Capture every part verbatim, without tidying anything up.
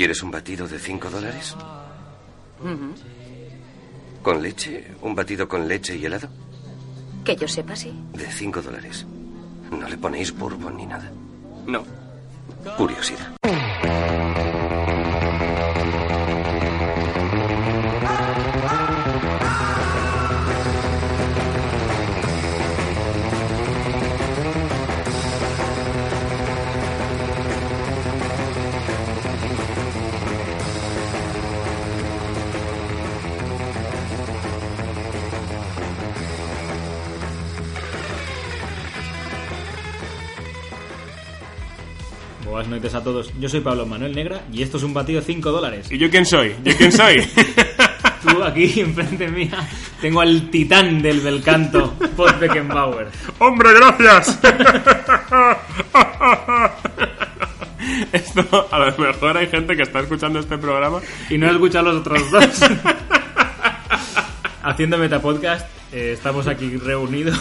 ¿Quieres un batido de cinco dólares? Uh-huh. ¿Con leche? ¿Un batido con leche y helado? Que yo sepa, sí. De cinco dólares. No le ponéis bourbon ni nada. No. Curiosidad. Buenas noches a todos. Yo soy Pablo Manuel Negra y esto es un batido de cinco dólares. ¿Y yo quién soy? ¿Yo quién soy? Tú aquí, enfrente mía, tengo al titán del bel canto, Pot Beckenbauer. ¡Hombre, gracias! Esto, a lo mejor hay gente que está escuchando este programa y no ha escuchado los otros dos. Haciendo Metapodcast, eh, estamos aquí reunidos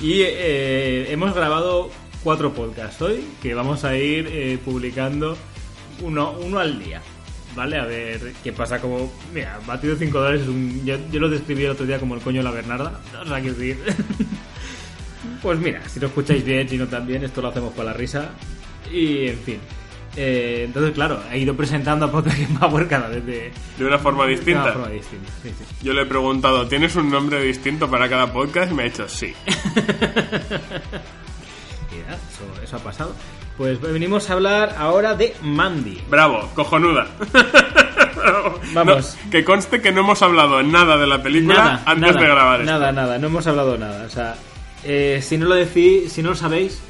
y eh, hemos grabado cuatro podcasts hoy que vamos a ir eh, publicando uno, uno al día, ¿vale? A ver qué pasa. Como, mira, batido cinco dólares es un... Yo, yo lo describí el otro día como el coño de la Bernarda. O sea, quiero decir... Pues mira, si lo escucháis bien, si no también, esto lo hacemos para la risa. Y, en fin. Eh, entonces, claro, he ido presentando a Podcast Network cada vez de... De una forma de distinta. Una forma distinta. Sí, sí. Yo le he preguntado, ¿tienes un nombre distinto para cada podcast? Y me ha dicho, sí. Eso, eso ha pasado. Pues venimos a hablar ahora de Mandy. Bravo, cojonuda. Vamos. No, que conste que no hemos hablado nada de la película nada, antes nada, de grabar esto. Nada, nada, no hemos hablado nada. O sea, eh, si no lo decís, si no lo sabéis,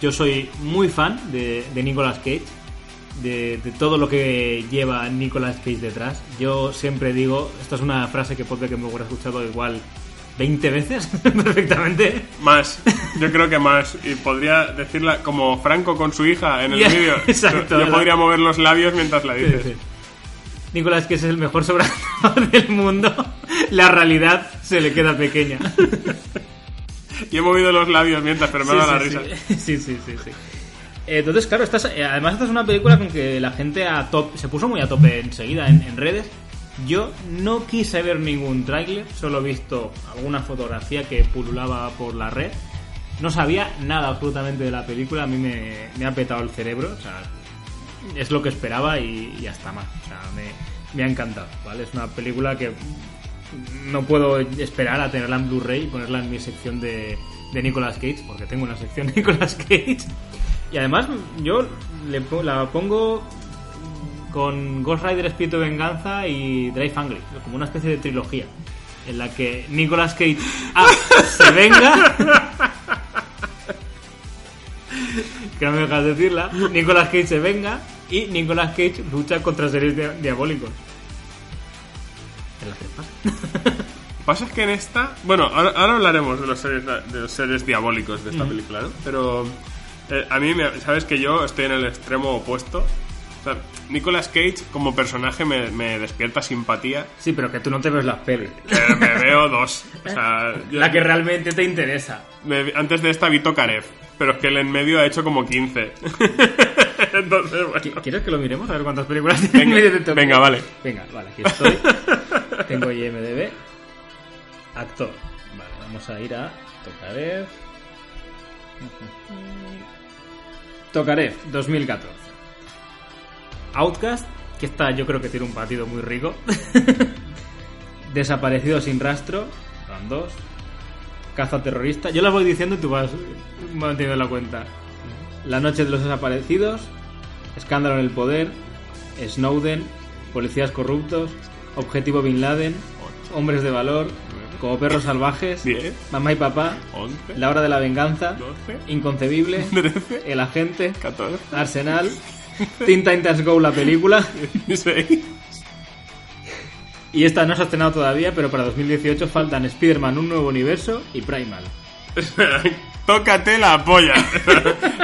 yo soy muy fan de, de Nicolas Cage, de, de todo lo que lleva Nicolas Cage detrás. Yo siempre digo, esta es una frase que puede que me hubiera escuchado igual veinte veces perfectamente. Más, yo creo que más. Y podría decirla como Franco con su hija en el yeah, vídeo. Exacto. Yo ¿verdad? Podría mover los labios mientras la dices. Sí, sí. Nicolás, que ese es el mejor sobrador del mundo. La realidad se le queda pequeña. Y he movido los labios mientras, pero me da sí, sí, la sí. risa. Sí, sí, sí, sí. Entonces, claro, esta es, además esta es una película con que la gente a top, se puso muy a tope enseguida en, en redes. Yo no quise ver ningún tráiler, solo he visto alguna fotografía que pululaba por la red. No sabía nada absolutamente de la película, a mí me, me ha petado el cerebro, o sea, es lo que esperaba y, y hasta más. O sea, me, me ha encantado, ¿vale? Es una película que no puedo esperar a tenerla en Blu-ray y ponerla en mi sección de, de Nicolas Cage, porque tengo una sección de Nicolas Cage. Y además yo le, la pongo... con Ghost Rider Espíritu de Venganza y Drive Angry, como una especie de trilogía en la que Nicolas Cage ah, se venga que no me dejas decirla Nicolas Cage se venga y Nicolas Cage lucha contra seres di- diabólicos. ¿Qué es lo que pasa? Pasa es que en esta, bueno, ahora, ahora hablaremos de los seres de los seres diabólicos de esta mm. película, ¿no? Pero eh, a mí me, sabes que yo estoy en el extremo opuesto. O sea, Nicolas Cage como personaje me, me despierta simpatía. Sí, pero que tú no te ves las pelis. Eh, me veo dos. O sea, yo, la que realmente te interesa. Me, antes de esta vi Tokarev, pero es que el en medio ha hecho como quince. Entonces, bueno. ¿Quieres que lo miremos? A ver cuántas películas tiene en medio de Tokarev. Venga, vale. Venga, vale, aquí estoy. Tengo I M D B. Actor. Vale, vamos a ir a Tokarev. Tokarev, dos mil catorce. Outcast, que está, yo creo que tiene un batido muy rico. Desaparecido sin rastro, son dos. Caza terrorista, yo las voy diciendo y tú vas manteniendo la cuenta. La noche de los desaparecidos, Escándalo en el poder, Snowden, Policías corruptos, Objetivo Bin Laden, Hombres de valor, Como perros salvajes, diez, Mamá y papá, once, La hora de la venganza, doce, Inconcebible, trece, El agente, catorce, Arsenal, Teen Titans Go, la película. Y esta no se ha estrenado todavía, pero para dos mil dieciocho faltan Spider-Man Un Nuevo Universo y Primal. Espera, tócate la polla.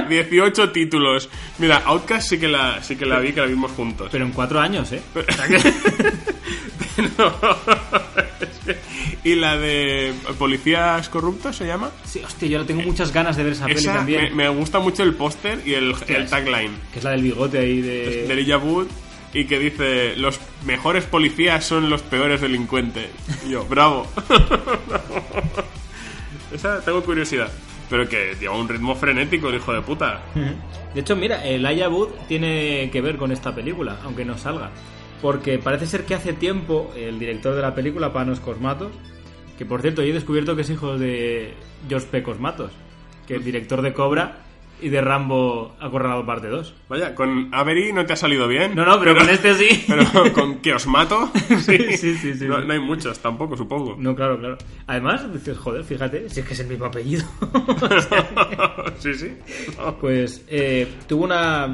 dieciocho títulos. Mira, Outcast sí que la sí que la vi, que la vimos juntos. Pero en cuatro años, ¿eh? Pero... No. y la de Policías Corruptos, ¿se llama? Sí, hostia, yo tengo muchas ganas de ver esa, esa peli también. Me, me gusta mucho el póster y el, el tagline. Que es la del bigote ahí de... de Elijah Wood. Y que dice, los mejores policías son los peores delincuentes. Y yo, bravo. Esa tengo curiosidad. Pero que lleva un ritmo frenético el hijo de puta. De hecho, mira, el Elijah Wood tiene que ver con esta película, aunque no salga. Porque parece ser que hace tiempo el director de la película, Panos Cosmatos, que por cierto, yo he descubierto que es hijo de George P. Cosmatos, que es director de Cobra y de Rambo Acorralado parte dos. Vaya, con Avery no te ha salido bien. No, no, pero, pero con este sí. Pero con Que os mato. Sí, sí, sí, sí, sí. No, no hay muchos tampoco, supongo. No, claro, claro. Además, dices, joder, fíjate, si es que es el mismo apellido. O sea, sí, sí. No. Pues eh, tuvo una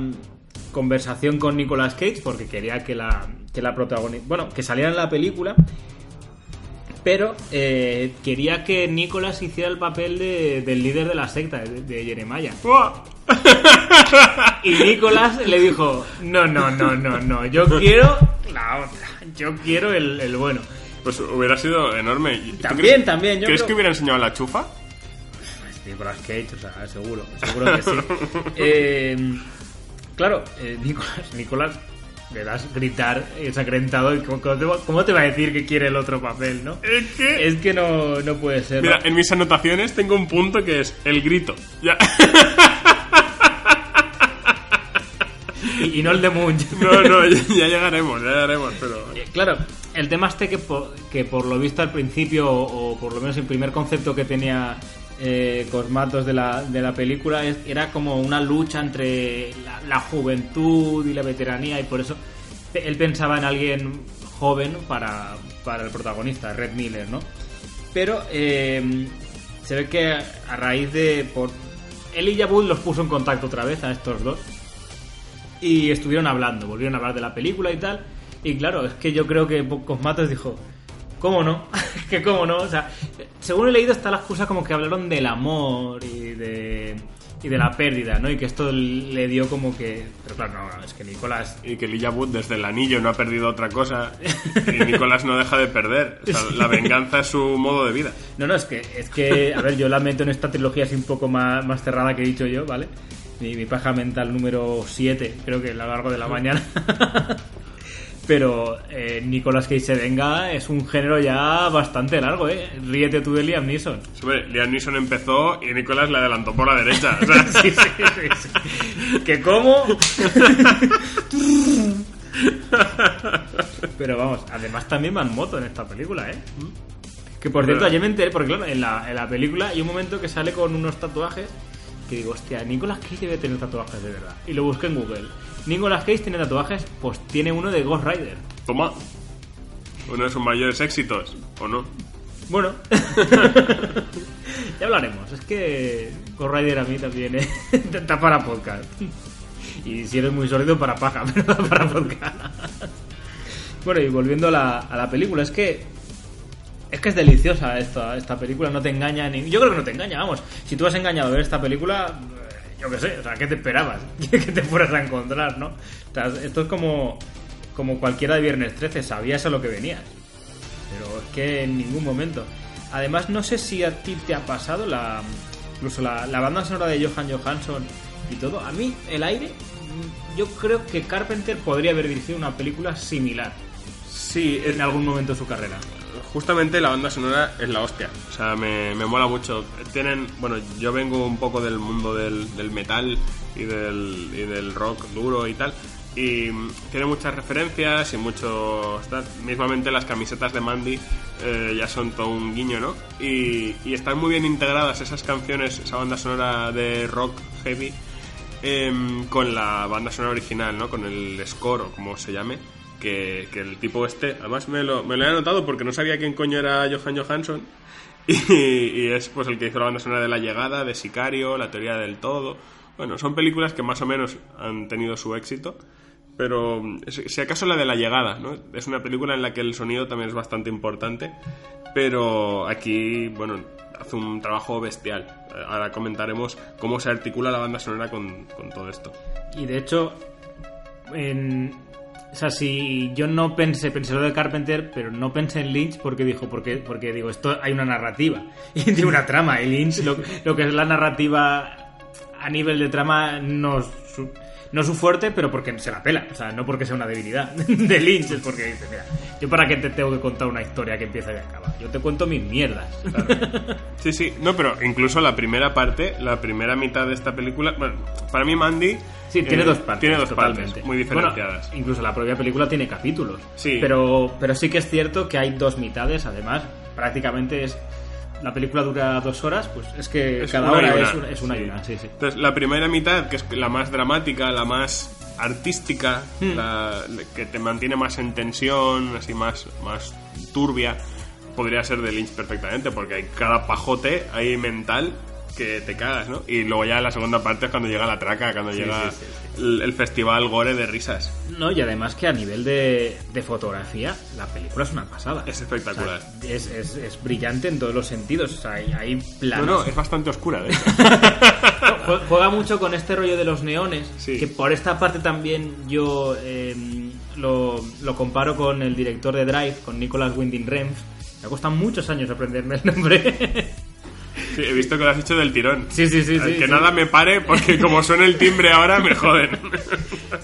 conversación con Nicolas Cage porque quería que la, que la protagonista... Bueno, que saliera en la película, pero eh, quería que Nicolas hiciera el papel de, del líder de la secta, de, de Jeremiah. ¡Oh! Y Nicolas le dijo, no, no, no, no, no, yo quiero la otra, yo quiero el, el bueno. Pues hubiera sido enorme. También, cre- también. Yo ¿Crees creo... que hubiera enseñado la chufa? Nicolas Cage, o sea, seguro, seguro que sí. Eh, claro, eh, Nicolas, Nicolas... le das gritar ensangrentado y ¿cómo te va a decir que quiere el otro papel, no? Es que, es que no, no puede ser. Mira, ¿no? En mis anotaciones tengo un punto que es el grito. Ya. Y, y no el de Munch. No, no, ya, ya llegaremos, ya llegaremos, pero... Claro, el tema este que por, que por lo visto al principio, o, o por lo menos el primer concepto que tenía... Eh, Cosmatos de la, de la película es, era como una lucha entre la, la juventud y la veteranía, y por eso él pensaba en alguien joven para, para el protagonista, Red Miller, ¿no? Pero eh, se ve que a raíz de por, él y Jabul los puso en contacto otra vez a estos dos y estuvieron hablando, volvieron a hablar de la película y tal, y claro, es que yo creo que Cosmatos dijo, ¿cómo no? Que cómo no, o sea, según he leído está la excusa como que hablaron del amor y de y de la pérdida, ¿no? Y que esto le dio como que, pero claro, no, es que Nicolas y que Elijah Wood desde el anillo no ha perdido otra cosa y Nicolas no deja de perder, o sea, sí. La venganza es su modo de vida. No, no, es que es que a ver, yo la meto en esta trilogía así un poco más, más cerrada que he dicho yo, ¿vale? Mi, mi paja mental número siete, creo que a lo largo de la mañana. Pero eh, Nicolas Cage se venga es un género ya bastante largo, ¿eh? Ríete tú de Liam Neeson. Sube, Liam Neeson empezó y Nicolas le adelantó por la derecha. O sea. Sí, sí, sí, sí. ¿Que cómo? Pero vamos, además también van moto en esta película, ¿eh? Que por cierto, ayer me enteré, porque claro, en la, en la película hay un momento que sale con unos tatuajes que digo, hostia, Nicolas Cage debe tener tatuajes de verdad. Y lo busqué en Google. Nicolas Cage tiene tatuajes, pues tiene uno de Ghost Rider. Toma. Uno de sus mayores éxitos, ¿o no? Bueno. Ya hablaremos. Es que Ghost Rider a mí también, ¿eh? Está para podcast. Y si eres muy sólido, para paja, pero para podcast. Bueno, y volviendo a la, a la película, es que... Es que es deliciosa esta, esta película, no te engaña ni... Yo creo que no te engaña, vamos. Si tú has engañado a ver esta película... Yo qué sé, o sea, ¿qué te esperabas? Que te fueras a encontrar, ¿no? O sea, esto es como, como cualquiera de Viernes trece, sabías a lo que venías. Pero es que en ningún momento. Además, no sé si a ti te ha pasado la... Incluso la, la banda sonora de Johan Johansson y todo. A mí, el aire, yo creo que Carpenter podría haber dirigido una película similar. Sí, en algún momento de su carrera. Justamente la banda sonora es la hostia. O sea, me, me mola mucho. Tienen... Bueno, yo vengo un poco del mundo del, del metal y del, y del rock duro y tal. Y tiene muchas referencias y mucho... Está, mismamente las camisetas de Mandy eh, ya son todo un guiño, ¿no? Y, y están muy bien integradas esas canciones, esa banda sonora de rock heavy eh, con la banda sonora original, ¿no? Con el score o como se llame. Que, que el tipo este, además me lo, me lo he anotado porque no sabía quién coño era Johan Johansson y, y es pues el que hizo la banda sonora de La Llegada, de Sicario, La Teoría del Todo. Bueno, son películas que más o menos han tenido su éxito, pero si acaso la de La Llegada, ¿no? Es una película en la que el sonido también es bastante importante, pero aquí, bueno, hace un trabajo bestial. Ahora comentaremos cómo se articula la banda sonora con, con todo esto. Y de hecho, en... O sea, si yo no pensé, pensé lo de Carpenter, pero no pensé en Lynch porque dijo, porque, porque digo, esto hay una narrativa y tiene una trama. Y Lynch, lo, lo que es la narrativa a nivel de trama, no su, no su fuerte, pero porque se la pela. O sea, no porque sea una debilidad de Lynch, es porque dice, mira, yo para qué te tengo que contar una historia que empieza y acaba. Yo te cuento mis mierdas. Claro. Sí, sí. No, pero incluso la primera parte, la primera mitad de esta película, bueno, para mí Mandy... Sí, tiene eh, dos partes. Tiene dos totalmente. partes, muy diferenciadas. Bueno, incluso la propia película tiene capítulos. Sí. Pero, pero sí que es cierto que hay dos mitades, además. Prácticamente es... La película dura dos horas, pues es que es cada hora una, es, es una sí. y una. Sí, sí. Entonces, la primera mitad, que es la más dramática, la más artística, hmm. la que te mantiene más en tensión, así más, más turbia, podría ser de Lynch perfectamente, porque hay cada pajote ahí mental... que te cagas, ¿no? Y luego ya la segunda parte es cuando llega la traca, cuando sí, llega sí, sí, sí. El, el festival gore de risas. No, y además que a nivel de, de fotografía, la película es una pasada. Es espectacular. O sea, es, es, es brillante en todos los sentidos. O sea, hay, hay planos... No, no, es bastante oscura, de hecho. No, juega mucho con este rollo de los neones, sí. que por esta parte también yo eh, lo, lo comparo con el director de Drive, con Nicolas Winding Refn. Me ha costado muchos años aprenderme el nombre... Sí, he visto que lo has hecho del tirón. Sí, sí, sí. sí que sí. Nada me pare, porque como suena el timbre ahora, me joden.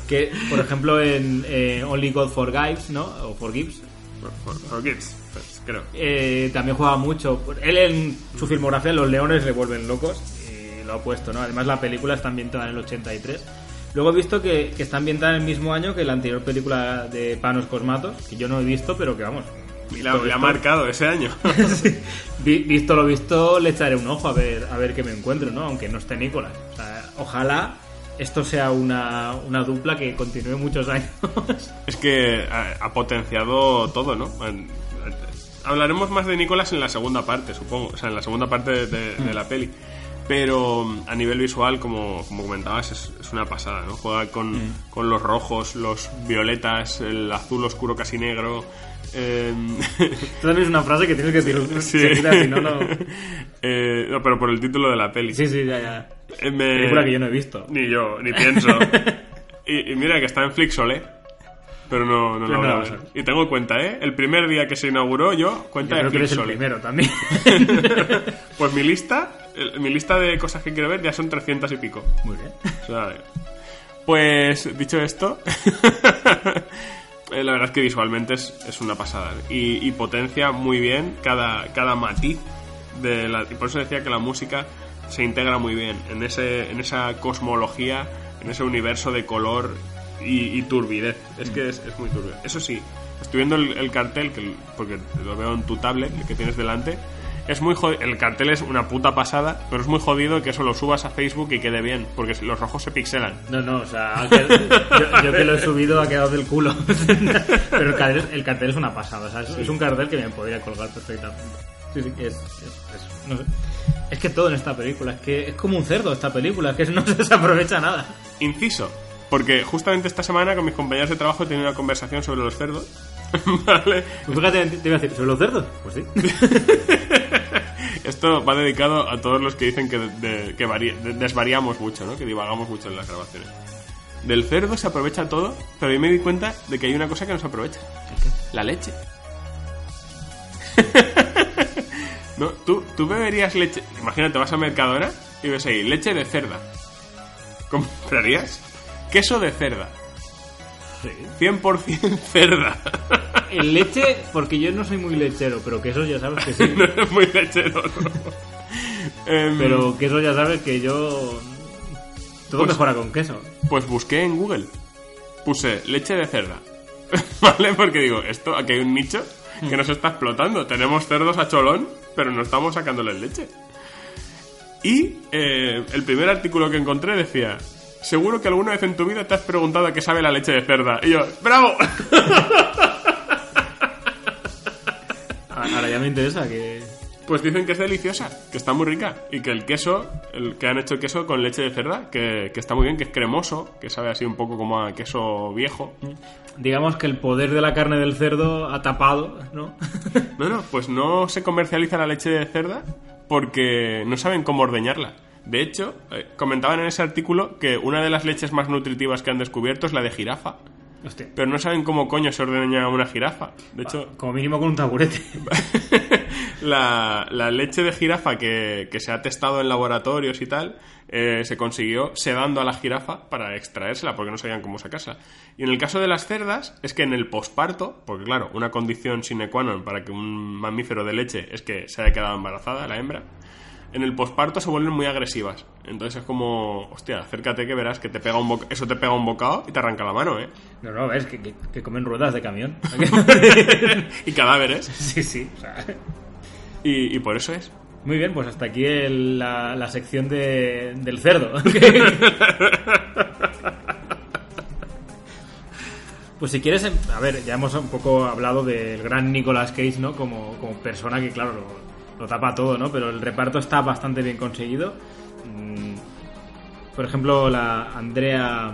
Que, por ejemplo, en eh, Only God Forgives, ¿no? O Forgives. For, for, forgives, pues, creo. Eh, también juega mucho. Él en su filmografía, los leones le vuelven locos. Y lo ha puesto, ¿no? Además, la película está ambientada en el ochenta y tres. Luego he visto que, que está ambientada en el mismo año que la anterior película de Panos Cosmatos, que yo no he visto, pero que vamos... Y la, la ha marcado ese año. Sí. Visto lo visto, le echaré un ojo a ver a ver qué me encuentro, ¿no? Aunque no esté Nicolas. O sea, ojalá esto sea una, una dupla que continúe muchos años. Es que ha, ha potenciado todo, ¿no? Hablaremos más de Nicolas en la segunda parte, supongo. O sea, en la segunda parte de, de, de la peli. Pero a nivel visual, como, como comentabas, es, es una pasada, ¿no? Juega con, mm. con los rojos, los violetas, el azul oscuro casi negro... Eh... También es una frase que tienes que decir sí. seguida, si no, no... Eh, no, pero por el título de la peli. Sí, sí, ya, ya. Eh, me... Película que yo no he visto. Ni yo, ni pienso. y, y mira que está en Flixol, ¿eh? Pero no, no, no, no lo ver. Y tengo cuenta, ¿eh? El primer día que se inauguró yo, cuenta yo de Flixol. Yo creo que eres el primero también. Pues mi lista, mi lista de cosas que quiero ver ya son trescientas y pico. Muy bien. O sea, pues, dicho esto... La verdad es que visualmente es, es una pasada y, y potencia muy bien cada, cada matiz de la, y por eso decía que la música se integra muy bien en, ese, en esa cosmología, en ese universo de color y, y turbidez. Es que es, es muy turbio. Eso sí, estoy viendo el, el cartel que, porque lo veo en tu tablet, el que tienes delante. Es muy jodido. El cartel es una puta pasada, pero es muy jodido que eso lo subas a Facebook y quede bien, porque los rojos se pixelan. No, no, o sea, yo, yo que lo he subido ha quedado del culo. Pero el cartel, el cartel es una pasada, o sea, es, es un cartel que me podría colgar perfectamente. Sí, sí, es, es, es, no sé. Es que todo en esta película, es que es como un cerdo esta película, es que no se desaprovecha nada. Inciso, porque justamente esta semana con mis compañeros de trabajo he tenido una conversación sobre los cerdos. Vale. Pues fíjate, te voy a decir, ¿sobre los cerdos? Pues sí. Esto va dedicado a todos los que dicen que, de, que varía, de, desvariamos mucho, ¿no? Que divagamos mucho en las grabaciones. Del cerdo se aprovecha todo, pero yo me di cuenta de que hay una cosa que no se aprovecha. ¿Qué? La leche. No, tú, tú beberías leche... Imagínate, vas a Mercadona y ves ahí, leche de cerda. ¿Comprarías? Queso de cerda. Sí. cien por ciento cerda. En leche, porque yo no soy muy lechero, pero queso ya sabes que sí. No eres muy lechero, no. Pero queso ya sabes que yo... Todo pues, mejora con queso. Pues busqué en Google. Puse leche de cerda. ¿Vale? Porque digo, esto, aquí hay un nicho que nos está explotando. Tenemos cerdos a cholón, pero no estamos sacándoles leche. Y eh, el primer artículo que encontré decía... Seguro que alguna vez en tu vida te has preguntado a qué sabe la leche de cerda. Y yo, ¡bravo! Ahora ya me interesa que... Pues dicen que es deliciosa, que está muy rica. Y que el queso, el que han hecho el queso con leche de cerda, que, que está muy bien, que es cremoso, que sabe así un poco como a queso viejo. Digamos que el poder de la carne del cerdo ha tapado, ¿no? No, no, pues no se comercializa la leche de cerda porque no saben cómo ordeñarla. De hecho, eh, comentaban en ese artículo que una de las leches más nutritivas que han descubierto es la de jirafa. Hostia. Pero no saben cómo coño se ordeña una jirafa. De hecho, como mínimo con un taburete. la, la leche de jirafa que, que se ha testado en laboratorios y tal, eh, se consiguió sedando a la jirafa para extraérsela, porque no sabían cómo sacársela. Y en el caso de las cerdas, es que en el posparto, porque claro, una condición sine qua non para que un mamífero de leche es que se haya quedado embarazada la hembra, en el posparto se vuelven muy agresivas. Entonces es como, hostia, acércate que verás que te pega un boca... eso te pega un bocado y te arranca la mano, ¿eh? No, no, ves que, que, que comen ruedas de camión. Y cadáveres. Sí, sí. O sea... y, y por eso es. Muy bien, pues hasta aquí el, la, la sección de, del cerdo. Pues si quieres, a ver, ya hemos un poco hablado del gran Nicolas Cage, ¿no? Como, como persona que, claro... Lo, Lo tapa todo, ¿no? Pero el reparto está bastante bien conseguido. Por ejemplo, la Andrea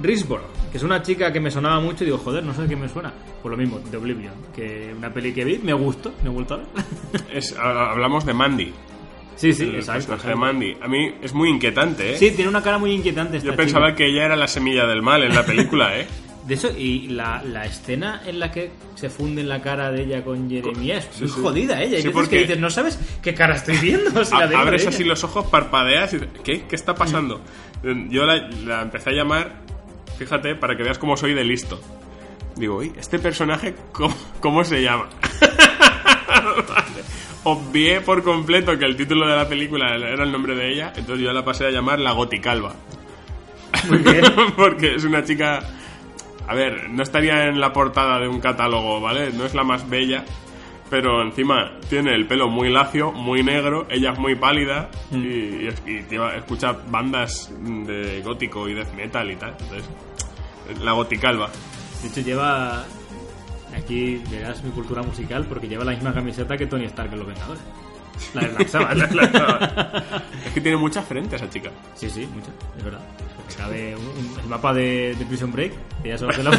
Risborough, que es una chica que me sonaba mucho y digo, joder, no sé de qué me suena. Pues lo mismo, de Oblivion, que una peli que vi, me gustó, me gustó. Es, hablamos de Mandy. Sí, sí, el exacto. El de Mandy. A mí es muy inquietante, ¿eh? Sí, tiene una cara muy inquietante esta Yo pensaba chica. que ella era la semilla del mal en la película, ¿eh? De eso, y la, la escena en la que se funde en la cara de ella con Jeremiah es muy sí, sí. jodida ella. Y sí, porque... que dices, no sabes qué cara estoy viendo. O sea, a, abres así los ojos, parpadeas y... ¿Qué? ¿Qué está pasando? Yo la, la empecé a llamar, fíjate, para que veas cómo soy de listo. Digo, uy, ¿este personaje cómo, cómo se llama? Obvié por completo que el título de la película era el nombre de ella, entonces yo la pasé a llamar La Goticalva. Muy bien. Porque es una chica... A ver, no estaría en la portada de un catálogo, ¿vale? No es la más bella, pero encima tiene el pelo muy lacio, muy negro, ella es muy pálida mm. y, y, y lleva, escucha bandas de gótico y death metal y tal. Entonces, la goticalva. De hecho lleva... Aquí verás mi cultura musical porque lleva la misma camiseta que Tony Stark en Los Vengadores. La de Black Sabbath. La de Black Sabbath. Es que tiene mucha frente esa chica. Sí, sí, mucha, es verdad. Cabe un, un, el mapa de, de Prison Break, ella solo se la...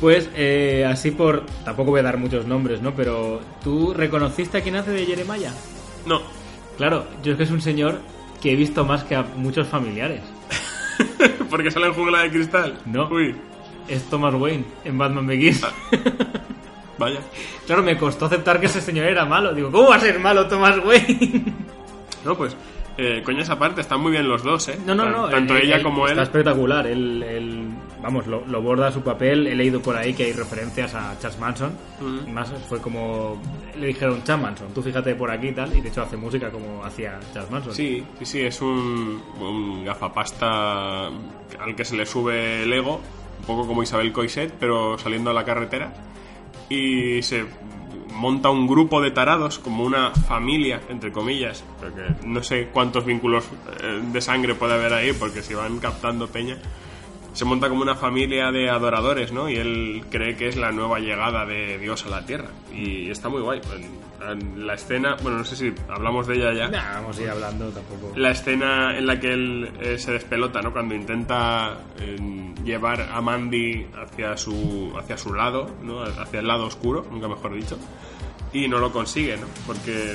Pues eh, así por... Tampoco voy a dar muchos nombres, ¿no? Pero ¿tú reconociste a quién hace de Jeremiah? No. Claro, yo es que es un señor que he visto más que a muchos familiares. ¿Porque sale en Jungla de Cristal? No. Uy. Es Thomas Wayne en Batman Begins. Vaya. Claro, me costó aceptar que ese señor era malo. Digo, ¿cómo va a ser malo Thomas Wayne? No, pues, eh, coño, esa parte, están muy bien los dos, ¿eh? No, no, no. Tanto el, ella el, como está él. Está espectacular. Él, él, vamos, lo, lo borda su papel. He leído por ahí que hay referencias a Charles Manson. Uh-huh. Y más fue como... Le dijeron, Charles Manson, tú fíjate por aquí y tal. Y de hecho hace música como hacía Charles Manson. Sí, sí, sí. Es un, un gafapasta al que se le sube el ego. Un poco como Isabel Coixet, pero saliendo a la carretera. Y se... monta un grupo de tarados, como una familia, entre comillas, porque no sé cuántos vínculos de sangre puede haber ahí, porque si van captando peña, se monta como una familia de adoradores, ¿no? Y él cree que es la nueva llegada de Dios a la Tierra. Y está muy guay. La escena, bueno, no sé si hablamos de ella ya. Nah, vamos a ir hablando tampoco. La escena en la que él eh, se despelota, ¿no? Cuando intenta eh, llevar a Mandy hacia su hacia su lado, ¿no? Hacia el lado oscuro, nunca mejor dicho. Y no lo consigue, ¿no? Porque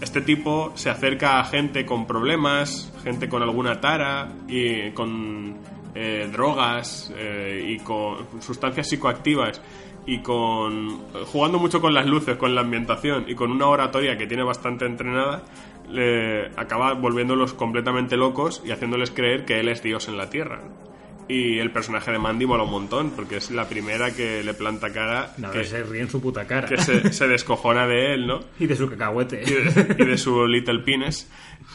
este tipo se acerca a gente con problemas, gente con alguna tara y con... Eh, drogas eh, y con sustancias psicoactivas y con jugando mucho con las luces, con la ambientación y con una oratoria que tiene bastante entrenada, eh, acaba volviéndolos completamente locos y haciéndoles creer que él es Dios en la Tierra. Y el personaje de Mandy mola un montón porque es la primera que le planta cara, no, que se ríe en su puta cara, que se, se descojona de él, ¿no? Y de su cacahuete y de, y de su little penis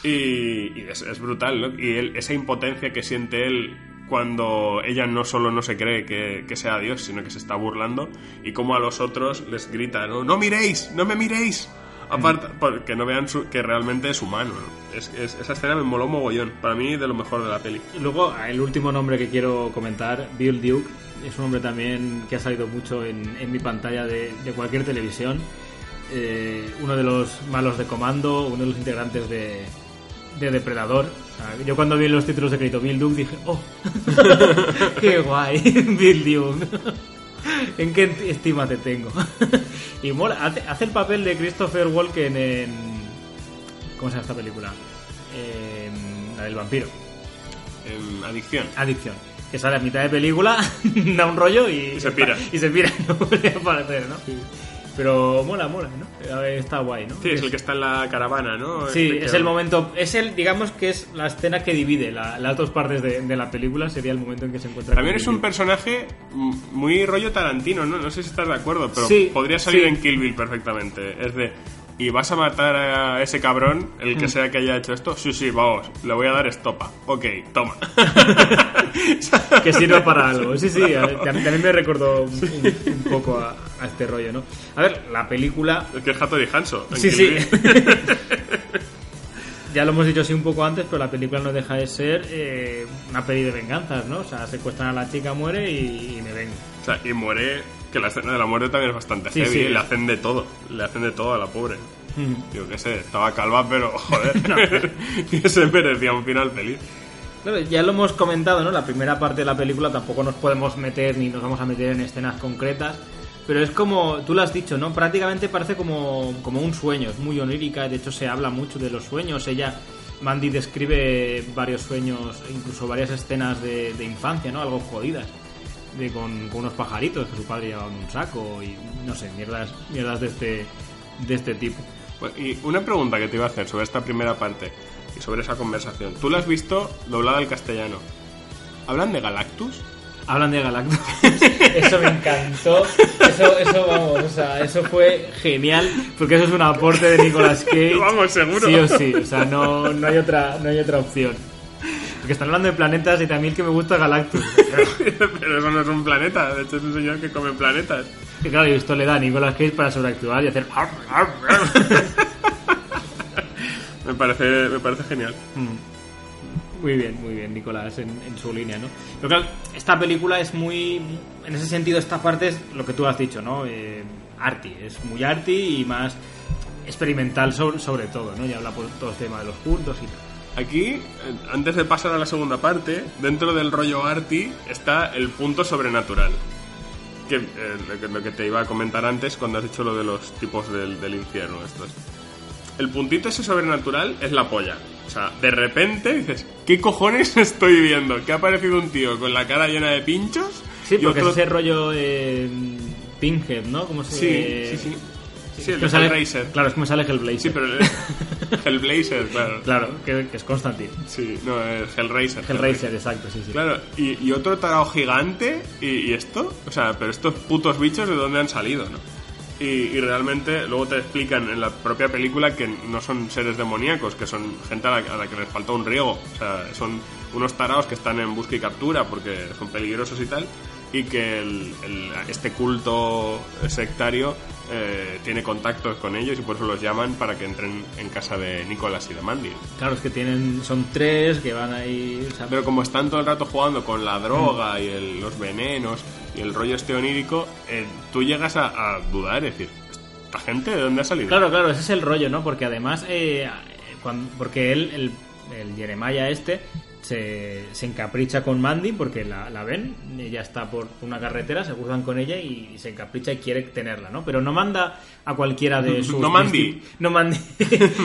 y, y es, es brutal, ¿no? Y él, esa impotencia que siente él cuando ella no solo no se cree que, que sea Dios, sino que se está burlando, y como a los otros les grita, no, no miréis, no me miréis, aparte, porque no vean su, que realmente es humano, ¿no? es, es, esa escena me moló mogollón, para mí de lo mejor de la peli. Y luego el último nombre que quiero comentar, Bill Duke, es un hombre también que ha salido mucho en, en mi pantalla de, de cualquier televisión, eh, uno de los malos de Comando, uno de los integrantes de... de Depredador. Yo cuando vi los títulos de crédito Bill Duke dije, oh, qué guay, Bill Duke, en qué estima te tengo. Y mola, hace, hace el papel de Christopher Walken en, ¿cómo se llama esta película? Eh, la del vampiro. en Adicción. Adicción. Que sale a mitad de película, da un rollo y, y se pira. Y se pira, no puede aparecer, ¿no? Sí. Pero mola, mola, ¿no? Está guay, ¿no? Sí, es el que está en la caravana, ¿no? Sí, es, que... es el momento... Es el, digamos que es la escena que divide la, las dos partes de, de la película, sería el momento en que se encuentra... También es un personaje muy rollo Tarantino, ¿no? No sé si estás de acuerdo, pero sí, podría salir sí. en Kill Bill perfectamente. Es de... ¿Y vas a matar a ese cabrón, el que sea que haya hecho esto? Sí, sí, vamos, le voy a dar estopa. Ok, toma. Que sirva para algo. Sí, sí, también me recordó un, un poco a, a este rollo, ¿no? A ver, la película... Es que es Hattori Hanso. Sí, sí. Ya lo hemos dicho así un poco antes, pero la película no deja de ser eh, una peli de venganzas, ¿no? O sea, secuestran a la chica, muere y, y me vengo. O sea, y muere... Que la escena de la muerte también es bastante sí, heavy sí, y le hacen de todo, le hacen de todo a la pobre. Mm. Yo qué sé, estaba calva, pero joder, no, pero... se merecía un final feliz. Claro, ya lo hemos comentado, ¿no? La primera parte de la película tampoco nos podemos meter ni nos vamos a meter en escenas concretas, pero es como, tú lo has dicho, ¿no? Prácticamente parece como, como un sueño, es muy onírica, de hecho se habla mucho de los sueños, ella... Mandy describe varios sueños, incluso varias escenas de, de infancia, ¿no? Algo jodidas. De con, con unos pajaritos que su padre llevaba en un saco y no sé, mierdas, mierdas de este de este tipo. Y una pregunta que te iba a hacer sobre esta primera parte y sobre esa conversación. Tú la has visto doblada al castellano. ¿Hablan de Galactus? Hablan de Galactus. Eso me encantó. Eso, eso vamos, o sea, eso fue genial porque eso es un aporte de Nicolas Cage. Vamos, seguro. Sí o sí, o sea, no no hay otra no hay otra opción. Porque están hablando de planetas y también que me gusta Galactus. Pero eso no es un planeta, de hecho es un señor que come planetas. Y claro, y esto le da a Nicolas Cage para sobreactuar y hacer... me, parece, me parece genial. Muy bien, muy bien, Nicolas, en, en su línea, ¿no? Pero claro, esta película es muy... En ese sentido, esta parte es lo que tú has dicho, ¿no? Eh, arty, es muy arty y más experimental sobre, sobre todo, ¿no? Y habla por todo el tema de los cultos y tal. Aquí, antes de pasar a la segunda parte, dentro del rollo arty está el punto sobrenatural. Que, eh, lo que te iba a comentar antes cuando has dicho lo de los tipos del, del infierno estos. El puntito ese sobrenatural es la polla. O sea, de repente dices, ¿qué cojones estoy viendo? Que ha aparecido un tío con la cara llena de pinchos. Sí, porque otro... ese rollo eh, Pinhead, ¿no? Como se... Sí, eh... sí, sí. Sí, el Hellraiser. Claro, es como sale Hellblazer. Sí, pero Hellblazer, claro. Claro, que, que es Constantine. Sí, no, es Hellraiser. Hellraiser, Hellraiser. Exacto, sí, sí. Claro, y, y otro tarao gigante, y, y esto, o sea, pero estos putos bichos de dónde han salido, ¿no? Y, y realmente luego te explican en la propia película que no son seres demoníacos, que son gente a la, a la que les falta un riego. O sea, son unos taraos que están en busca y captura porque son peligrosos y tal, y que el, el, este culto sectario... Eh, tiene contactos con ellos y por eso los llaman para que entren en casa de Nicolas y de Mandy. Claro, es que tienen, son tres que van ahí... O sea, pero como están todo el rato jugando con la droga y el, los venenos y el rollo este onírico, eh, tú llegas a, a dudar, es decir, ¿esta gente de dónde ha salido? Claro, claro, ese es el rollo, ¿no? Porque además, eh, cuando, porque él, el, el Jeremiah este... Se, se encapricha con Mandy porque la, la ven, ella está por una carretera, se cruzan con ella y, y se encapricha y quiere tenerla, ¿no? Pero no manda a cualquiera de sus... No Mandy. No Mandy.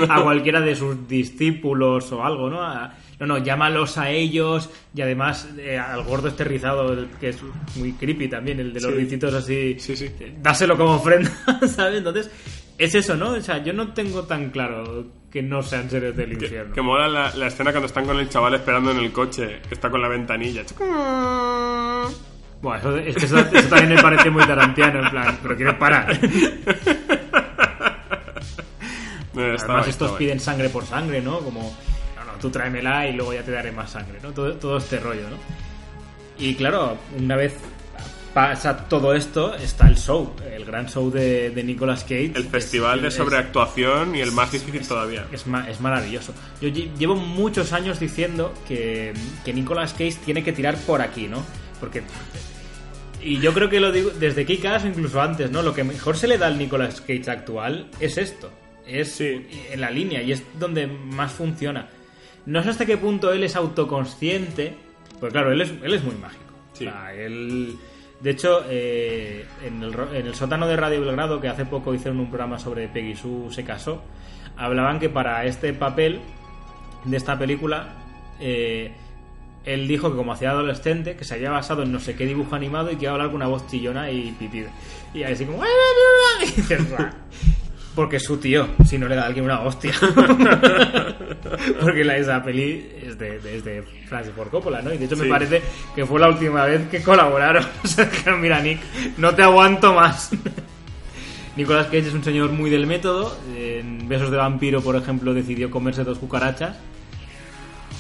A cualquiera de sus discípulos o algo, ¿no? A, no, no, llámalos a ellos y además eh, al gordo este rizado, que es muy creepy también, el de los sí. Ricitos así, sí, sí. Dáselo como ofrenda, ¿sabes? Entonces... Es eso, ¿no? O sea, yo no tengo tan claro que no sean seres del infierno. Que, que mola la, la escena cuando están con el chaval esperando en el coche, que está con la ventanilla. Bueno, eso, es que eso, eso también me parece muy tarantiano, en plan, pero quiero parar. No, además, bien, estos piden bien. Sangre por sangre, ¿no? Como, no, no, tú tráemela y luego ya te daré más sangre, ¿no? Todo, todo este rollo, ¿no? Y claro, una vez... Pasa todo esto, está el show, el gran show de, de Nicolas Cage. El festival es, de sobreactuación es, y el más difícil es, todavía. Es, es maravilloso. Yo llevo muchos años diciendo que, que Nicolas Cage tiene que tirar por aquí, ¿no? Porque... Y yo creo que lo digo desde Kick-Ass o incluso antes, ¿no? Lo que mejor se le da al Nicolas Cage actual es esto. Es sí. En la línea y es donde más funciona. No sé hasta qué punto él es autoconsciente. Pues claro, él es, él es muy mágico. Sí. O sea, él... De hecho, eh, en, el, en el sótano de Radio Belgrado, que hace poco hicieron un programa sobre Peggy Sue se casó, hablaban que para este papel de esta película eh, él dijo que como hacía adolescente, que se había basado en no sé qué dibujo animado y que iba a hablar con una voz chillona y pipida. Y así como... y dices, porque es su tío, si no le da a alguien una hostia. Porque la, esa peli es de, de, es de Francis Ford Coppola, ¿no? Y de hecho sí. Me parece que fue la última vez que colaboraron. O sea, que mira, Nick, no te aguanto más. Nicolas Cage es un señor muy del método. En Besos de Vampiro, por ejemplo, decidió comerse dos cucarachas.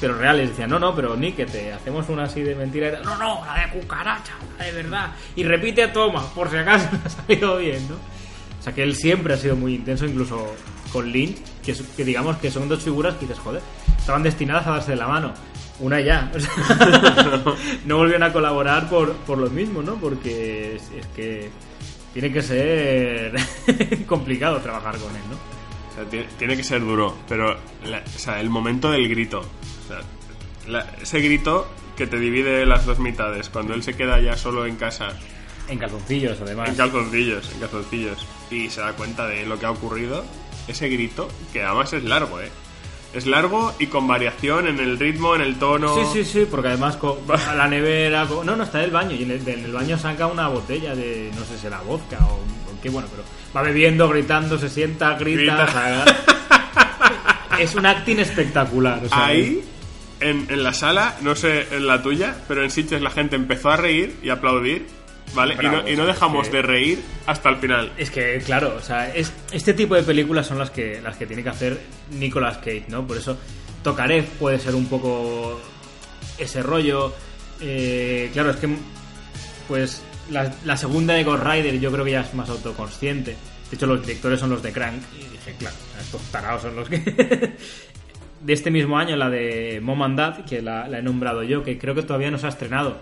Pero reales, decían, no, no, pero Nick, que te hacemos una así de mentira. No, no, la de cucaracha, la de verdad. Y repite, toma, por si acaso no ha salido bien, ¿no? O sea, que él siempre ha sido muy intenso, incluso con Lynch, que, es, que digamos que son dos figuras que dices, joder, estaban destinadas a darse la mano. Una ya. O sea, no volvieron a colaborar por, por lo mismo, ¿no? Porque es, es que tiene que ser complicado trabajar con él, ¿no? O sea, tiene, tiene que ser duro, pero la, o sea, el momento del grito. O sea, la, ese grito que te divide las dos mitades, cuando él se queda ya solo en casa... En calzoncillos, además. En calzoncillos, en calzoncillos. Y se da cuenta de lo que ha ocurrido. Ese grito, que además es largo, ¿eh? Es largo y con variación en el ritmo, en el tono... Sí, sí, sí, porque además a la nevera... Co- no, no, está en el baño. Y en el, en el baño saca una botella de, no sé si era vodka o, o qué, bueno, pero... Va bebiendo, gritando, se sienta, grita... grita. Es un acting espectacular. O sea, ahí... En, en la sala, no sé en la tuya, pero en Sitges la gente empezó a reír y a aplaudir. Vale, bravo, y, no, y no dejamos es que, de reír hasta el final. Es que, claro, o sea, es, este tipo de películas son las que las que tiene que hacer Nicolas Cage, ¿no? Por eso Tokarev puede ser un poco ese rollo. Eh, claro, es que pues la, la segunda de Ghost Rider yo creo que ya es más autoconsciente. De hecho, los directores son los de Crank. Y dije, claro, estos tarados son los que... De este mismo año, la de Mom and Dad, que la, la he nombrado yo, que creo que todavía no se ha estrenado.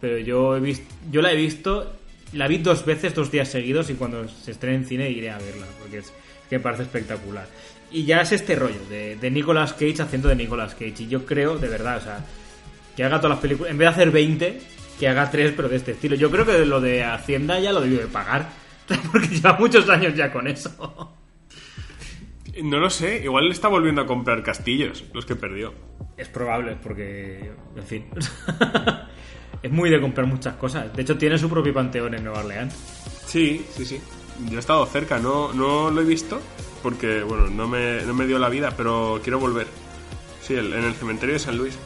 Pero yo he visto, yo la he visto, la vi dos veces, dos días seguidos, y cuando se estrene en cine iré a verla, porque es que parece espectacular. Y ya es este rollo de, de Nicolas Cage haciendo de Nicolas Cage, y yo creo, de verdad, o sea, que haga todas las películas, en vez de hacer veinte, que haga tres, pero de este estilo. Yo creo que lo de Hacienda ya lo debió de pagar, porque lleva muchos años ya con eso. No lo sé, igual le está volviendo a comprar castillos, los que perdió. Es probable, porque, en fin... Es muy de comprar muchas cosas. De hecho, tiene su propio panteón en Nueva Orleans. Sí, sí, sí. Yo he estado cerca, no, no lo he visto porque, bueno, no me, no me dio la vida, pero quiero volver. Sí, el, en el cementerio de San Luis.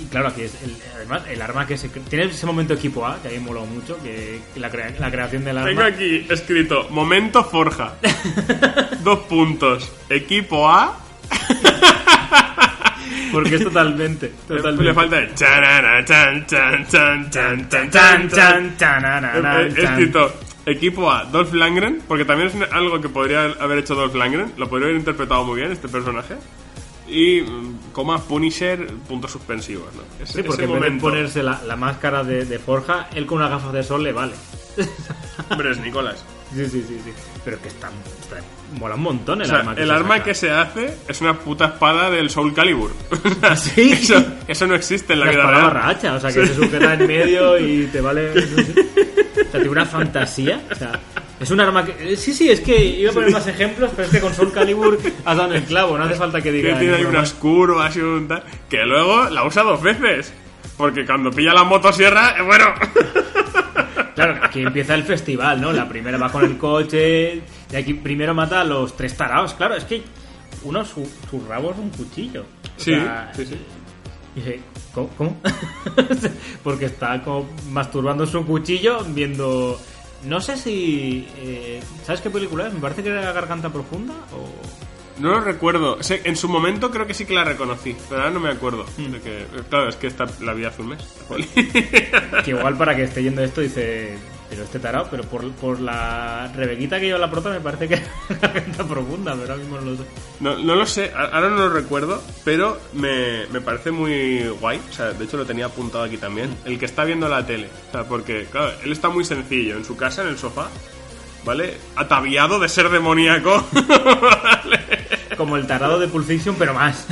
Y claro, aquí es el, además el arma que se... Tiene ese momento equipo A, que a mí me moló mucho, que la, crea, la creación del arma... Tengo aquí escrito, momento forja. Dos puntos. Equipo A... Porque es totalmente, totalmente. Le falta el chanana, chan, chan, chan, chan, chan, chan, chan, chanana. He escrito equipo A, Dolph Lundgren, porque también es algo que podría haber hecho Dolph Lundgren, lo podría haber interpretado muy bien este personaje. Y coma Punisher, puntos suspensivos, ¿no? Ese, sí, porque en vez de ponerse la, la máscara de, de forja, él con unas gafas de sol le vale. Hombre, es Nicolas. Sí, sí, sí, sí. Pero es que está, está, mola un montón el, o sea, arma que el arma saca. Que se hace es una puta espada del Soul Calibur. ¿Sí? eso, eso no existe en la, la vida real. Barra hacha, o sea, que sí. Se sujeta en medio y te vale... No sé. O sea, tiene una fantasía. O sea, es un arma que... Sí, sí, es que iba a poner más ejemplos, pero es que con Soul Calibur has dado el clavo, no hace falta que diga... Que tiene ahí unas curvas y un tal... Que luego la usa dos veces. Porque cuando pilla la motosierra, bueno... Claro, aquí empieza el festival, ¿no? La primera va con el coche, y aquí primero mata a los tres taraos. Claro, es que uno sus su rabos un cuchillo. Sí, o sea, sí, sí. Y dije, ¿cómo? ¿Cómo? Porque está como masturbando su cuchillo, viendo... No sé si... Eh, ¿Sabes qué película es? Me parece que era La Garganta Profunda o... No lo recuerdo. O sea, en su momento creo que sí que la reconocí, pero ahora no me acuerdo. Mm. De que, claro, es que esta, la vi hace un mes. Que igual para que esté yendo esto dice... Pero este tarao, pero por, por la rebequita que lleva la prota me parece que es una venta profunda, pero ahora mismo no lo sé. No, no lo sé, ahora no lo recuerdo, pero me, me parece muy guay. O sea, de hecho lo tenía apuntado aquí también. El que está viendo la tele. O sea, porque, claro, él está muy sencillo, en su casa, en el sofá, ¿vale? Ataviado de ser demoníaco. ¿Vale? Como el tarado de Pulp Fiction, pero más.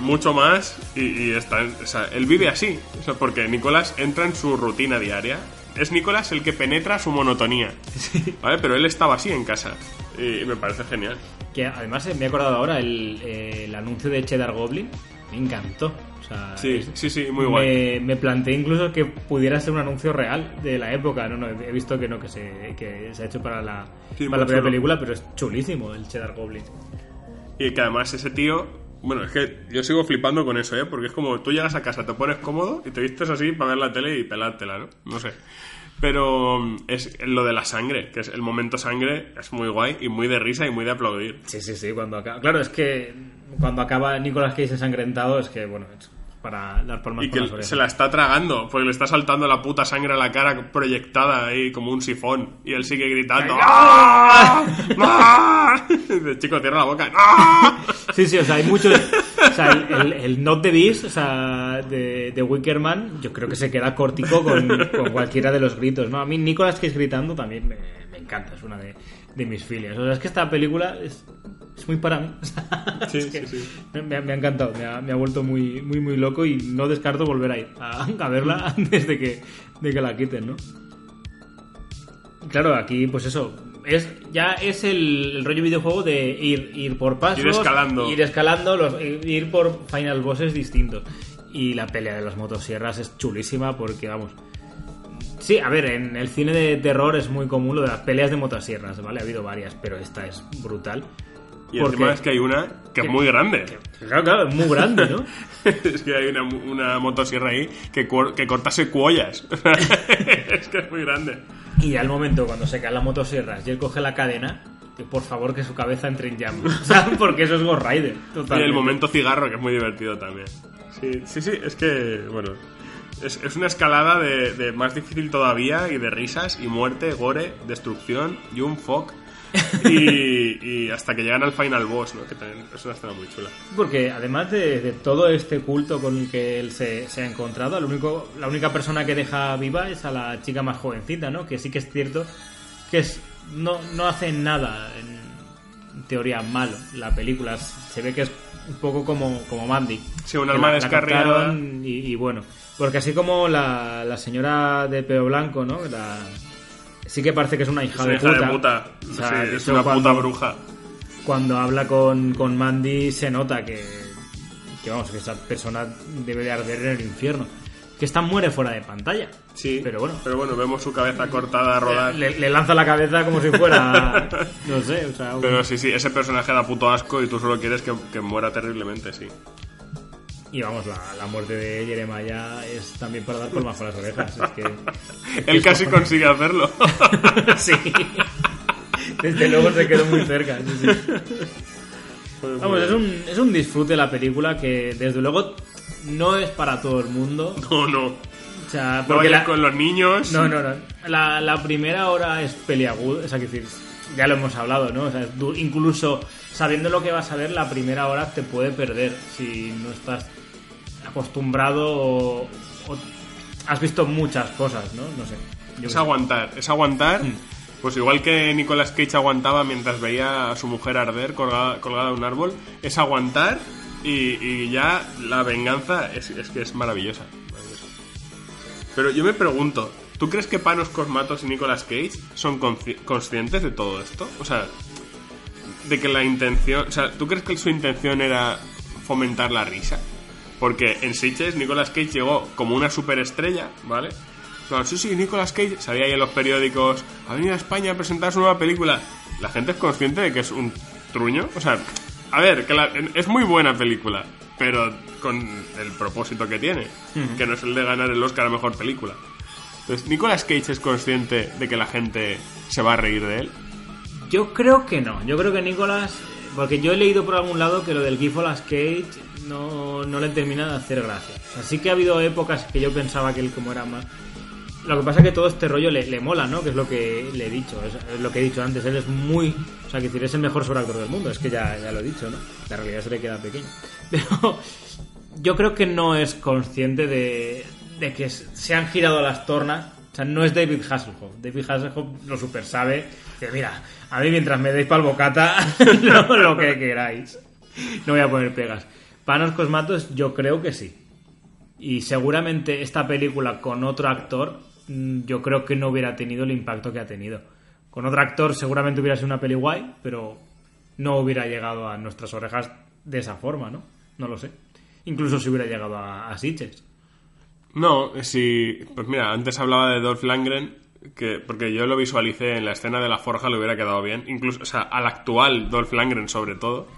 Mucho más. Y, y está, o sea, él vive así. O sea, porque Nicolas entra en su rutina diaria. Es Nicolas el que penetra su monotonía. Sí. ¿Vale? Pero él estaba así en casa. Y me parece genial. Que además me he acordado ahora el, el anuncio de Cheddar Goblin. me encantó. O sea, sí, es, sí, sí, muy guay. Me, me planteé incluso que pudiera ser un anuncio real de la época. No, no, he visto que no, que se, que se ha hecho para la, sí, para la primera película, pero es chulísimo el Cheddar Goblin. Y que además ese tío... Bueno, es que yo sigo flipando con eso, ¿eh? Porque es como tú llegas a casa, te pones cómodo y te vistes así para ver la tele y pelártela, ¿no? No sé. Pero es lo de la sangre, que es el momento sangre, es muy guay y muy de risa y muy de aplaudir. Sí, sí, sí, cuando acaba... Claro, es que cuando acaba Nicolas Cage ensangrentado es que, bueno, es para dar palmas por las orejas. Y que se la está tragando, porque le está saltando la puta sangre a la cara proyectada ahí como un sifón. Y él sigue gritando. ¡Ah! ¡Ah! Chico, cierra la boca. ¡Ah! Sí, sí, o sea, hay muchos... O sea, el, el, el Not the Beast, o sea, de, de Wickerman, yo creo que se queda cortico con, con cualquiera de los gritos, ¿no? A mí Nicolas Cage gritando también me, me encanta, es una de, de mis filias. O sea, es que esta película es, es muy para mí. O sea, sí, sí, sí. Me, me ha encantado, me ha, me ha vuelto muy, muy, muy loco y no descarto volver a ir a, a verla antes de que, de que la quiten, ¿no? Claro, aquí, pues eso... Es, ya es el, el rollo videojuego de ir, ir por pasos, ir escalando, ir, escalando los, ir, ir por final bosses distintos. Y la pelea de las motosierras es chulísima porque, vamos... Sí, a ver, en el cine de terror es muy común lo de las peleas de motosierras, ¿vale? Ha habido varias, pero esta es brutal. Y porque, encima es que hay una que, que es muy grande. Que, claro, claro, es muy grande, ¿no? Es que hay una, una motosierra ahí que, que cortase cuollas. Es que es muy grande. Y al momento cuando se caen las motosierras y él coge la cadena, que por favor que su cabeza entre en llamas. O sea, porque eso es Ghost Rider. Totalmente. Y el momento cigarro, que es muy divertido también. Sí, sí, sí, es que, bueno... Es, es una escalada de, de más difícil todavía y de risas y muerte, gore, destrucción y un fuck. y, y hasta que llegan al final boss, ¿no? Que también es una escena muy chula. Porque además de, de todo este culto con el que él se, se ha encontrado, el único, la única persona que deja viva es a la chica más jovencita, ¿no? Que sí que es cierto que es, no, no hace nada en teoría malo. La película se ve que es un poco como, como Mandy. Sí, un arma descarriada. Y, y bueno, porque así como la, la señora de pelo blanco, ¿no? La... Sí que parece que es una hija, es una de, hija puta. de puta. O sea, sí, es una cuando, puta bruja. Cuando habla con, con Mandy se nota que, que, vamos, que esa persona debe de arder en el infierno. Que esta muere fuera de pantalla. Sí, pero bueno. Pero bueno, vemos su cabeza cortada a rodar. Le, le lanza la cabeza como si fuera... no sé, o sea... Un... Pero sí, sí, ese personaje da puto asco y tú solo quieres que, que muera terriblemente, sí. Y vamos, la, la muerte de Jeremiah es también para dar palmas por las orejas. Es que, es que él casi eso... consigue hacerlo. Sí. Desde luego se quedó muy cerca. Sí, sí. Pues vamos, es un, es un disfrute la película que desde luego no es para todo el mundo. No, no. O sea, porque no vayas la... con los niños. No, no, no. La, la primera hora es peliaguda, es decir, ya lo hemos hablado, ¿no? O sea, du- incluso sabiendo lo que vas a ver, la primera hora te puede perder si no estás acostumbrado o, o has visto muchas cosas, ¿no? No sé. Yo es aguantar, es aguantar. Mm. Pues igual que Nicolas Cage aguantaba mientras veía a su mujer arder colgada, colgada de un árbol, es aguantar y, y ya la venganza es, es que es maravillosa. Pero yo me pregunto, ¿tú crees que Panos Cosmatos y Nicolas Cage son consci- conscientes de todo esto? O sea, de que la intención... O sea, ¿tú crees que su intención era fomentar la risa? Porque en Sitges Nicolas Cage llegó como una superestrella, ¿vale? Claro, sí, sí, Nicolas Cage salía ahí en los periódicos, ha venido a España a presentar su nueva película. La gente es consciente de que es un truño. O sea, a ver, que la, es muy buena película, pero con el propósito que tiene, uh-huh, que no es el de ganar el Oscar a Mejor Película. Entonces, ¿Nicolas Cage es consciente de que la gente se va a reír de él? Yo creo que no. Yo creo que Nicolas... Porque yo he leído por algún lado que lo del Nicolas Cage no, no le termina de hacer gracia. O sea, sí que ha habido épocas que yo pensaba que él como era más... Lo que pasa es que todo este rollo le, le mola, ¿no? Que es lo que le he dicho. Es lo que he dicho antes. Él es muy... O sea, que decir, es el mejor sobreactor del mundo. Es que ya, ya lo he dicho, ¿no? La realidad se le queda pequeña. Pero yo creo que no es consciente de... de que se han girado las tornas. O sea, no es David Hasselhoff. David Hasselhoff lo super sabe. Que mira, a mí mientras me deis pa'l bocata, no, lo que queráis. No voy a poner pegas. Panos Cosmatos yo creo que sí. Y seguramente esta película con otro actor, yo creo que no hubiera tenido el impacto que ha tenido. Con otro actor seguramente hubiera sido una peli guay, pero no hubiera llegado a nuestras orejas de esa forma, ¿no? No lo sé. incluso si hubiera llegado a, a Sitges. No, si... Pues mira, antes hablaba de Dolph Lundgren, que, porque yo lo visualicé en la escena de la forja, le hubiera quedado bien. Incluso, o sea, al actual Dolph Lundgren sobre todo.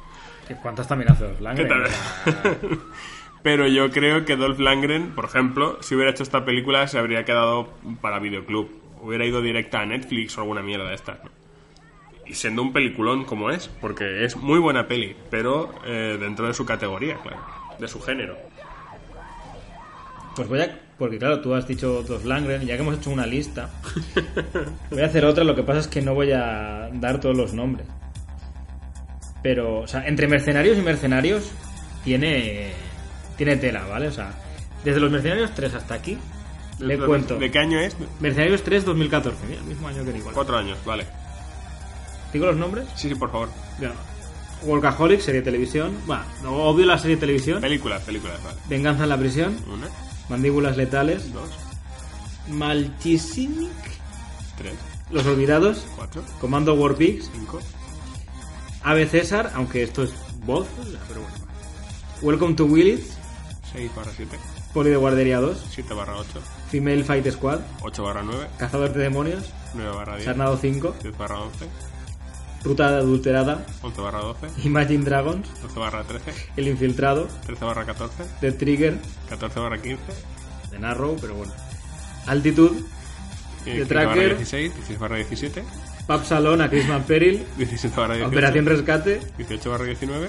¿Cuántas también hace Dolph Lundgren? Pero yo creo que Dolph Lundgren, por ejemplo, si hubiera hecho esta película, se habría quedado para videoclub. Hubiera ido directa a Netflix o alguna mierda de estas, ¿no? Y siendo un peliculón como es, porque es muy buena peli, pero eh, dentro de su categoría, claro, de su género. Pues voy a... Porque claro, tú has dicho Dolph Lundgren, ya que hemos hecho una lista, voy a hacer otra, lo que pasa es que no voy a dar todos los nombres. Pero, o sea, entre Mercenarios y Mercenarios tiene... Tiene tela, ¿vale? O sea, desde los Mercenarios tres hasta aquí, le de, cuento. ¿De qué año es? Mercenarios tres, dos mil catorce. Mira, el mismo año que Nicolas. Cuatro años, vale. ¿Digo los nombres? Sí, sí, por favor. Ya. Workaholic, serie de televisión. Bueno, obvio la serie de televisión. Películas, películas, vale. Venganza en la prisión. Una. Mandíbulas letales. Dos. Malchisinic. Tres. Los olvidados. Cuatro. Comando War Pigs. Cinco. Ave César, aunque esto es voz, pero bueno. Welcome to Willits. seis barra siete. Poli de guardería dos. siete barra ocho. Female Fight Squad. ocho barra nueve. Cazador de demonios. nueve barra diez. Sarnado cinco. diez barra once. Ruta adulterada. once barra doce. Imagine Dragons. doce barra trece. El infiltrado. trece barra catorce. The Trigger. catorce barra quince. The Narrow, pero bueno. Altitud. The Tracker. dieciséis barra dieciséis. dieciséis barra diecisiete. Pub Salon a Christmas Peril. diecisiete barra dieciocho. Operación Rescate. dieciocho barra diecinueve.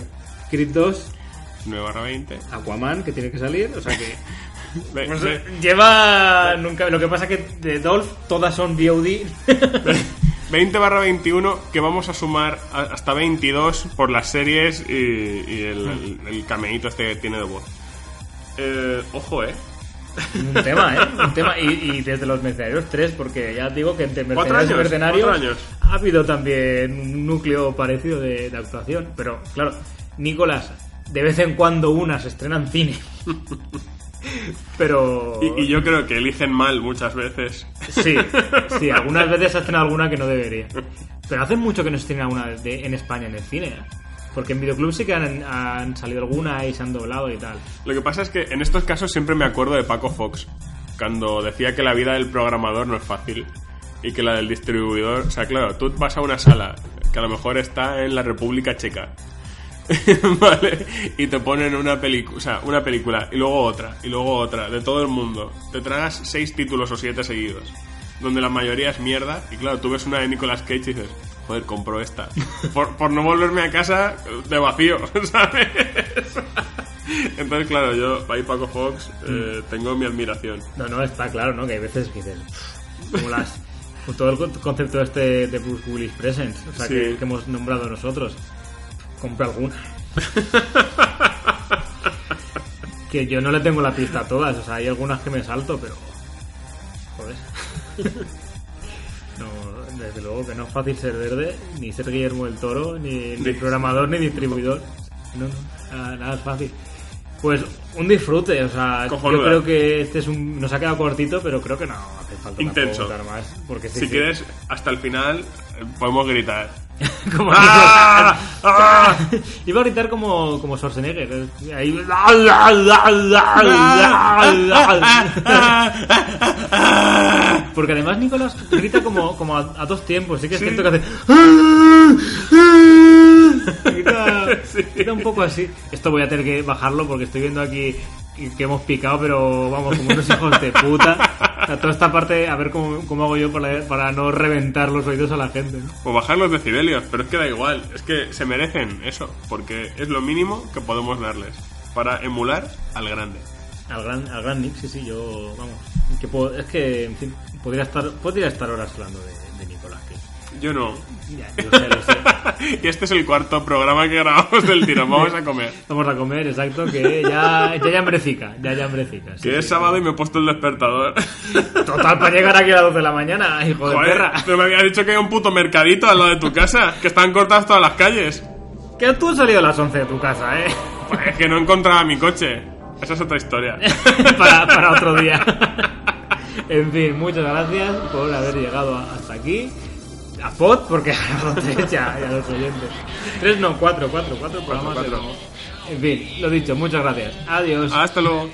Crit dos. nueve barra veinte. Aquaman, que tiene que salir, o sea que... Ve, pues, ve. Lleva... nunca. Lo que pasa que de Dolph todas son V O D. veinte barra veintiuno, que vamos a sumar hasta veintidós por las series y, y el, el, el cameíto este que tiene de voz. Eh, ojo, eh. Un tema, eh. Un tema. Y, y desde los Mercenarios tres, porque ya digo que entre Mercenarios y Mercenarios ha habido también un núcleo parecido de, de actuación. Pero, claro, Nicolas... De vez en cuando unas estrenan cine. Pero... Y, y yo creo que eligen mal muchas veces. Sí, sí, algunas veces hacen alguna que no debería. Pero hace mucho que no estrenan alguna de, en España en el cine. Porque en videoclub sí que han, han salido alguna y se han doblado y tal. Lo que pasa es que en estos casos siempre me acuerdo de Paco Fox, cuando decía que la vida del programador no es fácil y que la del distribuidor... O sea, claro, tú vas a una sala que a lo mejor está en la República Checa. Vale, y te ponen una película, o sea, una película y luego otra, y luego otra, de todo el mundo. Te tragas seis títulos o siete seguidos, donde la mayoría es mierda. Y claro, tú ves una de Nicolas Cage y dices, joder, compro esta por, por no volverme a casa de vacío, ¿sabes? Entonces, claro, yo, ahí Paco Fox, eh, mm. tengo mi admiración. No, no, está claro, ¿no? Que hay veces que dices, como las... todo el concepto este de Bruce Willis Presents, o sea, sí, que, que hemos nombrado nosotros. Compra alguna. Que yo no le tengo la pista a todas, o sea, hay algunas que me salto, pero... Joder. No, desde luego que no es fácil ser verde, ni ser Guillermo del Toro, ni, ni programador, ni distribuidor. No, no, nada, nada es fácil. Pues un disfrute, o sea, cojonuda. Yo creo que este es un... Nos ha quedado cortito, pero creo que no hace falta intenso más, porque sí, si sí. quieres, hasta el final podemos gritar. Como ¡Ah! ¡Ah! Iba a gritar como, como Schwarzenegger. Ahí... Porque además Nicolas grita como, como a, a dos tiempos. Sí que es sí. cierto que hace... Grita, sí. grita un poco así. Esto voy a tener que bajarlo porque estoy viendo aquí que hemos picado, pero vamos, como unos hijos de puta. A toda esta parte, a ver cómo, cómo hago yo para, para no reventar los oídos a la gente, ¿no? O bajar los decibelios, pero es que da igual. Es que se merecen eso, porque es lo mínimo que podemos darles para emular al grande. Al gran, al gran Nick, sí, sí, yo, vamos. Que puedo, es que, en fin, podría estar, podría estar horas hablando de, de Nicolas Cage. Yo no. Ya, yo sé, lo sé. Y este es el cuarto programa que grabamos del tirón. Vamos a comer. Vamos a comer, exacto, que ya ya hambrecica, ya ya hambrecica. Sí, que sí, es sábado sí. y me he puesto el despertador. Total, para llegar aquí a las dos de la mañana, hijo Joder, de perra. Te me habías dicho que hay un puto mercadito al lado de tu casa, que están cortadas todas las calles. Que tú has salido a las once de tu casa, ¿eh? Pues es que no encontraba mi coche. Esa es otra historia. para, para otro día. En fin, muchas gracias por haber llegado hasta aquí. A Pod, porque a los tres ya, y a los oyentes. Tres no, cuatro, cuatro, cuatro programas. Cuatro, cuatro. En fin, lo dicho, muchas gracias. Adiós. Hasta luego.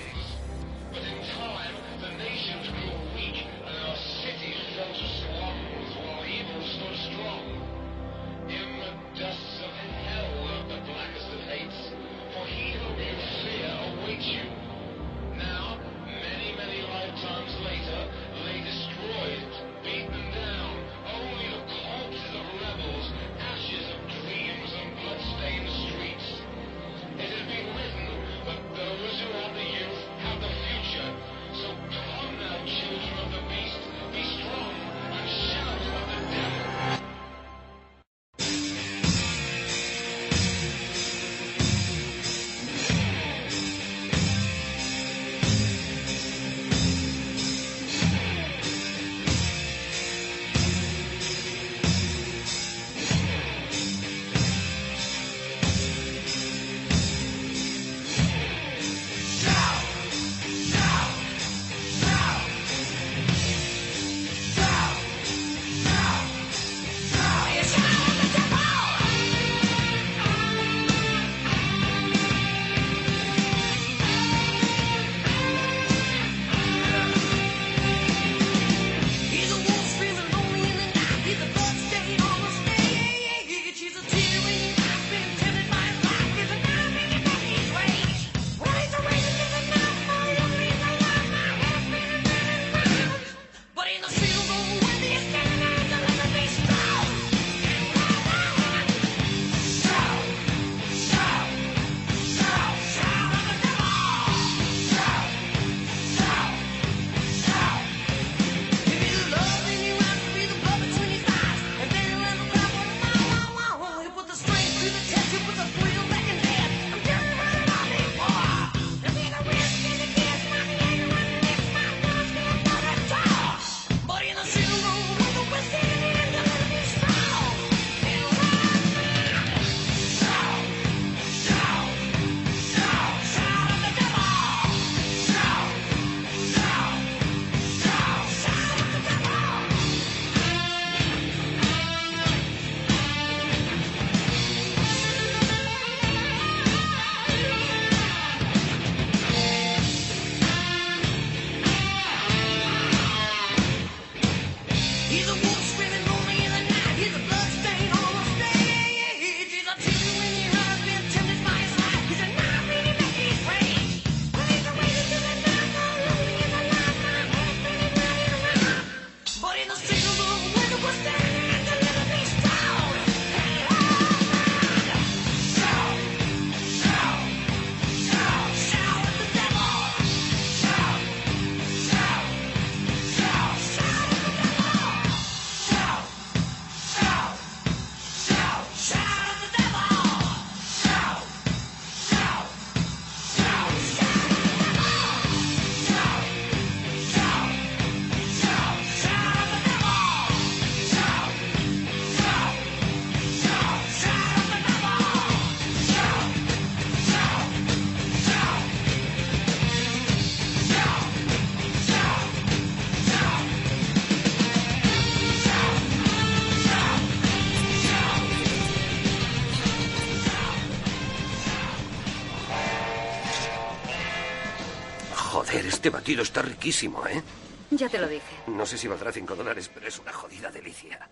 Este batido está riquísimo, ¿eh? Ya te lo dije. No sé si valdrá cinco dólares, pero es una jodida delicia.